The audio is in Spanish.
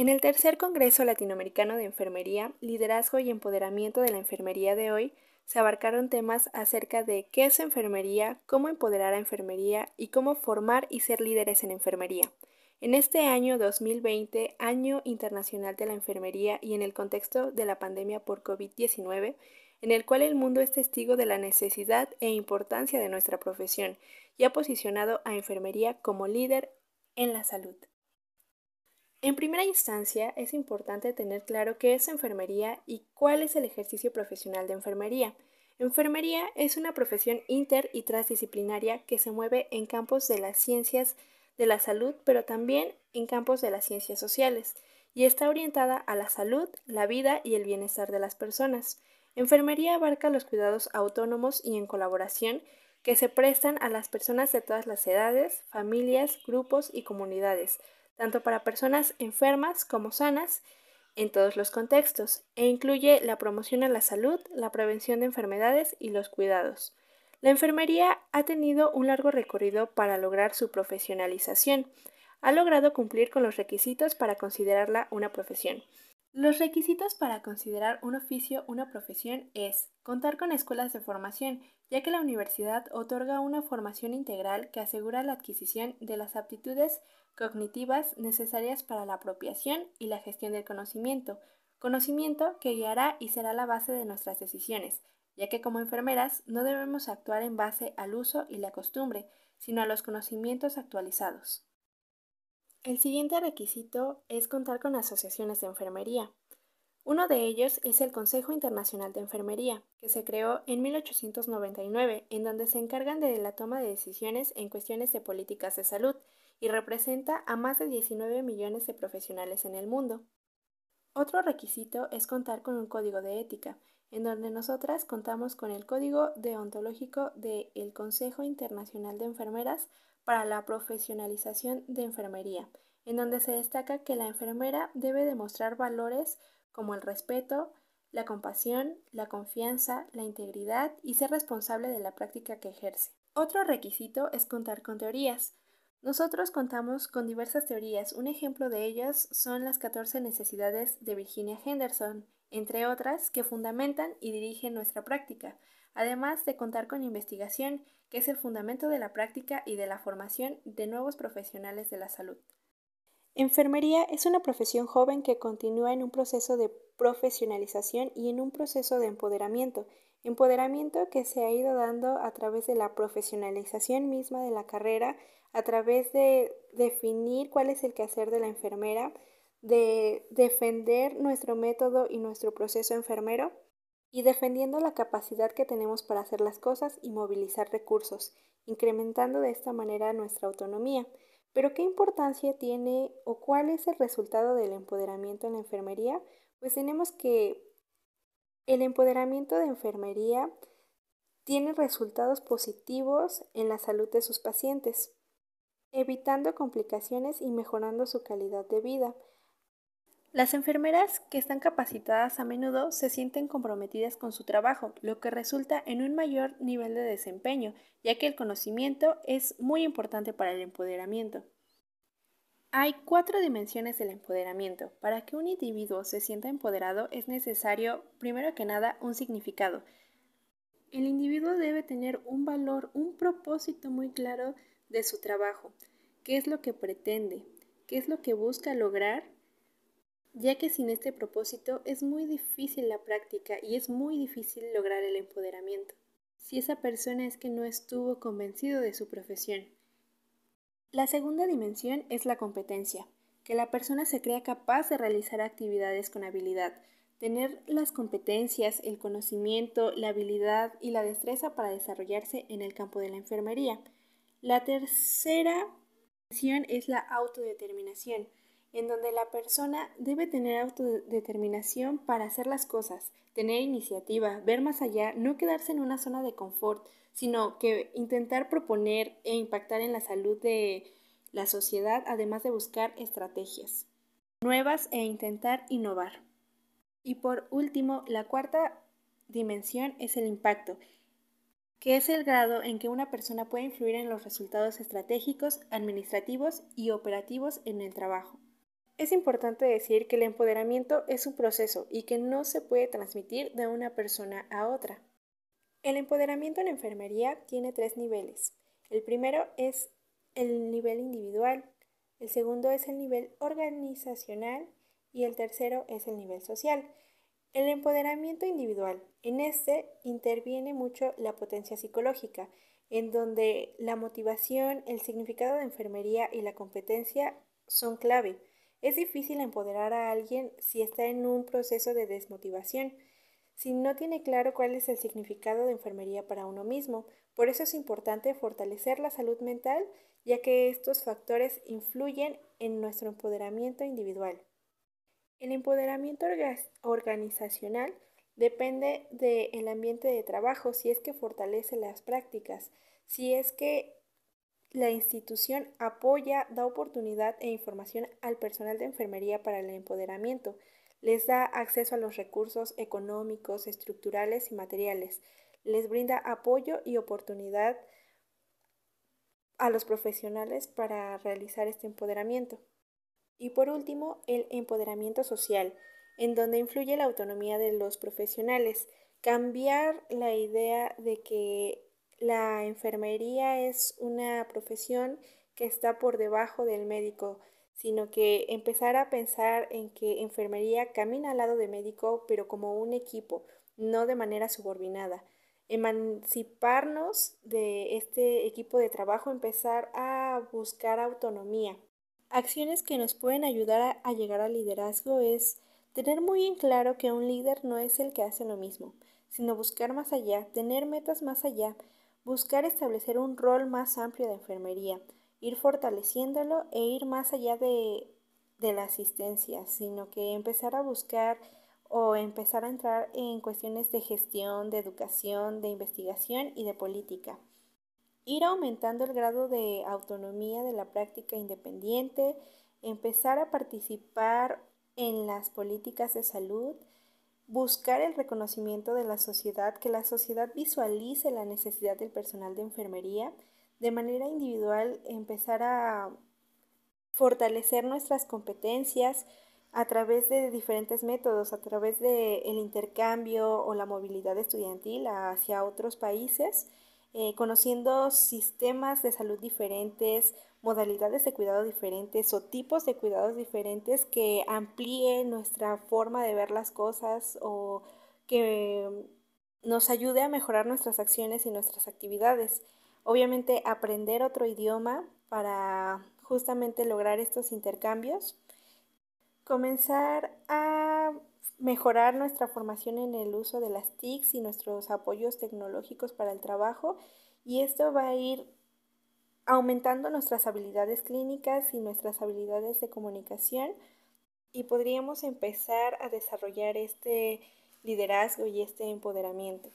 En el tercer Congreso Latinoamericano de Enfermería, Liderazgo y Empoderamiento de la Enfermería de hoy, se abarcaron temas acerca de qué es enfermería, cómo empoderar a enfermería y cómo formar y ser líderes en enfermería. En este año 2020, Año Internacional de la Enfermería y en el contexto de la pandemia por COVID-19, en el cual el mundo es testigo de la necesidad e importancia de nuestra profesión y ha posicionado a enfermería como líder en la salud. En primera instancia, es importante tener claro qué es enfermería y cuál es el ejercicio profesional de enfermería. Enfermería es una profesión inter y transdisciplinaria que se mueve en campos de las ciencias de la salud, pero también en campos de las ciencias sociales, y está orientada a la salud, la vida y el bienestar de las personas. Enfermería abarca los cuidados autónomos y en colaboración que se prestan a las personas de todas las edades, familias, grupos y comunidades, tanto para personas enfermas como sanas en todos los contextos, e incluye la promoción a la salud, la prevención de enfermedades y los cuidados. La enfermería ha tenido un largo recorrido para lograr su profesionalización. Ha logrado cumplir con los requisitos para considerarla una profesión. Los requisitos para considerar un oficio una profesión es contar con escuelas de formación, ya que la universidad otorga una formación integral que asegura la adquisición de las aptitudes cognitivas necesarias para la apropiación y la gestión del conocimiento que guiará y será la base de nuestras decisiones, ya que como enfermeras no debemos actuar en base al uso y la costumbre, sino a los conocimientos actualizados. El siguiente requisito es contar con asociaciones de enfermería. Uno de ellos es el Consejo Internacional de Enfermería, que se creó en 1899, en donde se encargan de la toma de decisiones en cuestiones de políticas de salud, y representa a más de 19 millones de profesionales en el mundo. Otro requisito es contar con un código de ética, en donde nosotras contamos con el código deontológico del Consejo Internacional de Enfermeras para la profesionalización de enfermería, en donde se destaca que la enfermera debe demostrar valores como el respeto, la compasión, la confianza, la integridad y ser responsable de la práctica que ejerce. Otro requisito es contar con teorías. Nosotros contamos con diversas teorías, un ejemplo de ellas son las 14 necesidades de Virginia Henderson, entre otras que fundamentan y dirigen nuestra práctica, además de contar con investigación, que es el fundamento de la práctica y de la formación de nuevos profesionales de la salud. Enfermería es una profesión joven que continúa en un proceso de profesionalización y en un proceso de empoderamiento que se ha ido dando a través de la profesionalización misma de la carrera, a través de definir cuál es el quehacer de la enfermera, de defender nuestro método y nuestro proceso enfermero y defendiendo la capacidad que tenemos para hacer las cosas y movilizar recursos, incrementando de esta manera nuestra autonomía. Pero ¿qué importancia tiene o cuál es el resultado del empoderamiento en la enfermería? Pues tenemos que el empoderamiento de enfermería tiene resultados positivos en la salud de sus pacientes, evitando complicaciones y mejorando su calidad de vida. Las enfermeras que están capacitadas a menudo se sienten comprometidas con su trabajo, lo que resulta en un mayor nivel de desempeño, ya que el conocimiento es muy importante para el empoderamiento. Hay 4 dimensiones del empoderamiento. Para que un individuo se sienta empoderado es necesario, primero que nada, un significado. El individuo debe tener un valor, un propósito muy claro de su trabajo, qué es lo que pretende, qué es lo que busca lograr, ya que sin este propósito es muy difícil la práctica y es muy difícil lograr el empoderamiento, si esa persona es que no estuvo convencido de su profesión. La segunda dimensión es la competencia, que la persona se crea capaz de realizar actividades con habilidad, tener las competencias, el conocimiento, la habilidad y la destreza para desarrollarse en el campo de la enfermería. La tercera dimensión es la autodeterminación, en donde la persona debe tener autodeterminación para hacer las cosas, tener iniciativa, ver más allá, no quedarse en una zona de confort, sino que intentar proponer e impactar en la salud de la sociedad, además de buscar estrategias nuevas e intentar innovar. Y por último, la cuarta dimensión es el impacto, que es el grado en que una persona puede influir en los resultados estratégicos, administrativos y operativos en el trabajo. Es importante decir que el empoderamiento es un proceso y que no se puede transmitir de una persona a otra. El empoderamiento en enfermería tiene 3 niveles. El primero es el nivel individual, el segundo es el nivel organizacional y el tercero es el nivel social. El empoderamiento individual. En este interviene mucho la potencia psicológica, en donde la motivación, el significado de enfermería y la competencia son clave. Es difícil empoderar a alguien si está en un proceso de desmotivación, si no tiene claro cuál es el significado de enfermería para uno mismo. Por eso es importante fortalecer la salud mental, ya que estos factores influyen en nuestro empoderamiento individual. El empoderamiento organizacional depende del ambiente de trabajo, si es que fortalece las prácticas, si es que la institución apoya, da oportunidad e información al personal de enfermería para el empoderamiento, les da acceso a los recursos económicos, estructurales y materiales, les brinda apoyo y oportunidad a los profesionales para realizar este empoderamiento. Y por último, el empoderamiento social, en donde influye la autonomía de los profesionales. Cambiar la idea de que la enfermería es una profesión que está por debajo del médico, sino que empezar a pensar en que enfermería camina al lado de médico, pero como un equipo, no de manera subordinada. Emanciparnos de este equipo de trabajo, empezar a buscar autonomía. Acciones que nos pueden ayudar a llegar al liderazgo es tener muy en claro que un líder no es el que hace lo mismo, sino buscar más allá, tener metas más allá, buscar establecer un rol más amplio de enfermería, ir fortaleciéndolo e ir más allá de la asistencia, sino que empezar a buscar o empezar a entrar en cuestiones de gestión, de educación, de investigación y de política. Ir aumentando el grado de autonomía de la práctica independiente, empezar a participar en las políticas de salud, buscar el reconocimiento de la sociedad, que la sociedad visualice la necesidad del personal de enfermería, de manera individual empezar a fortalecer nuestras competencias a través de diferentes métodos, a través del intercambio o la movilidad estudiantil hacia otros países, conociendo sistemas de salud diferentes, modalidades de cuidado diferentes o tipos de cuidados diferentes que amplíe nuestra forma de ver las cosas o que nos ayude a mejorar nuestras acciones y nuestras actividades. Obviamente aprender otro idioma para justamente lograr estos intercambios. Comenzar a mejorar nuestra formación en el uso de las TICs y nuestros apoyos tecnológicos para el trabajo, y esto va a ir aumentando nuestras habilidades clínicas y nuestras habilidades de comunicación, y podríamos empezar a desarrollar este liderazgo y este empoderamiento.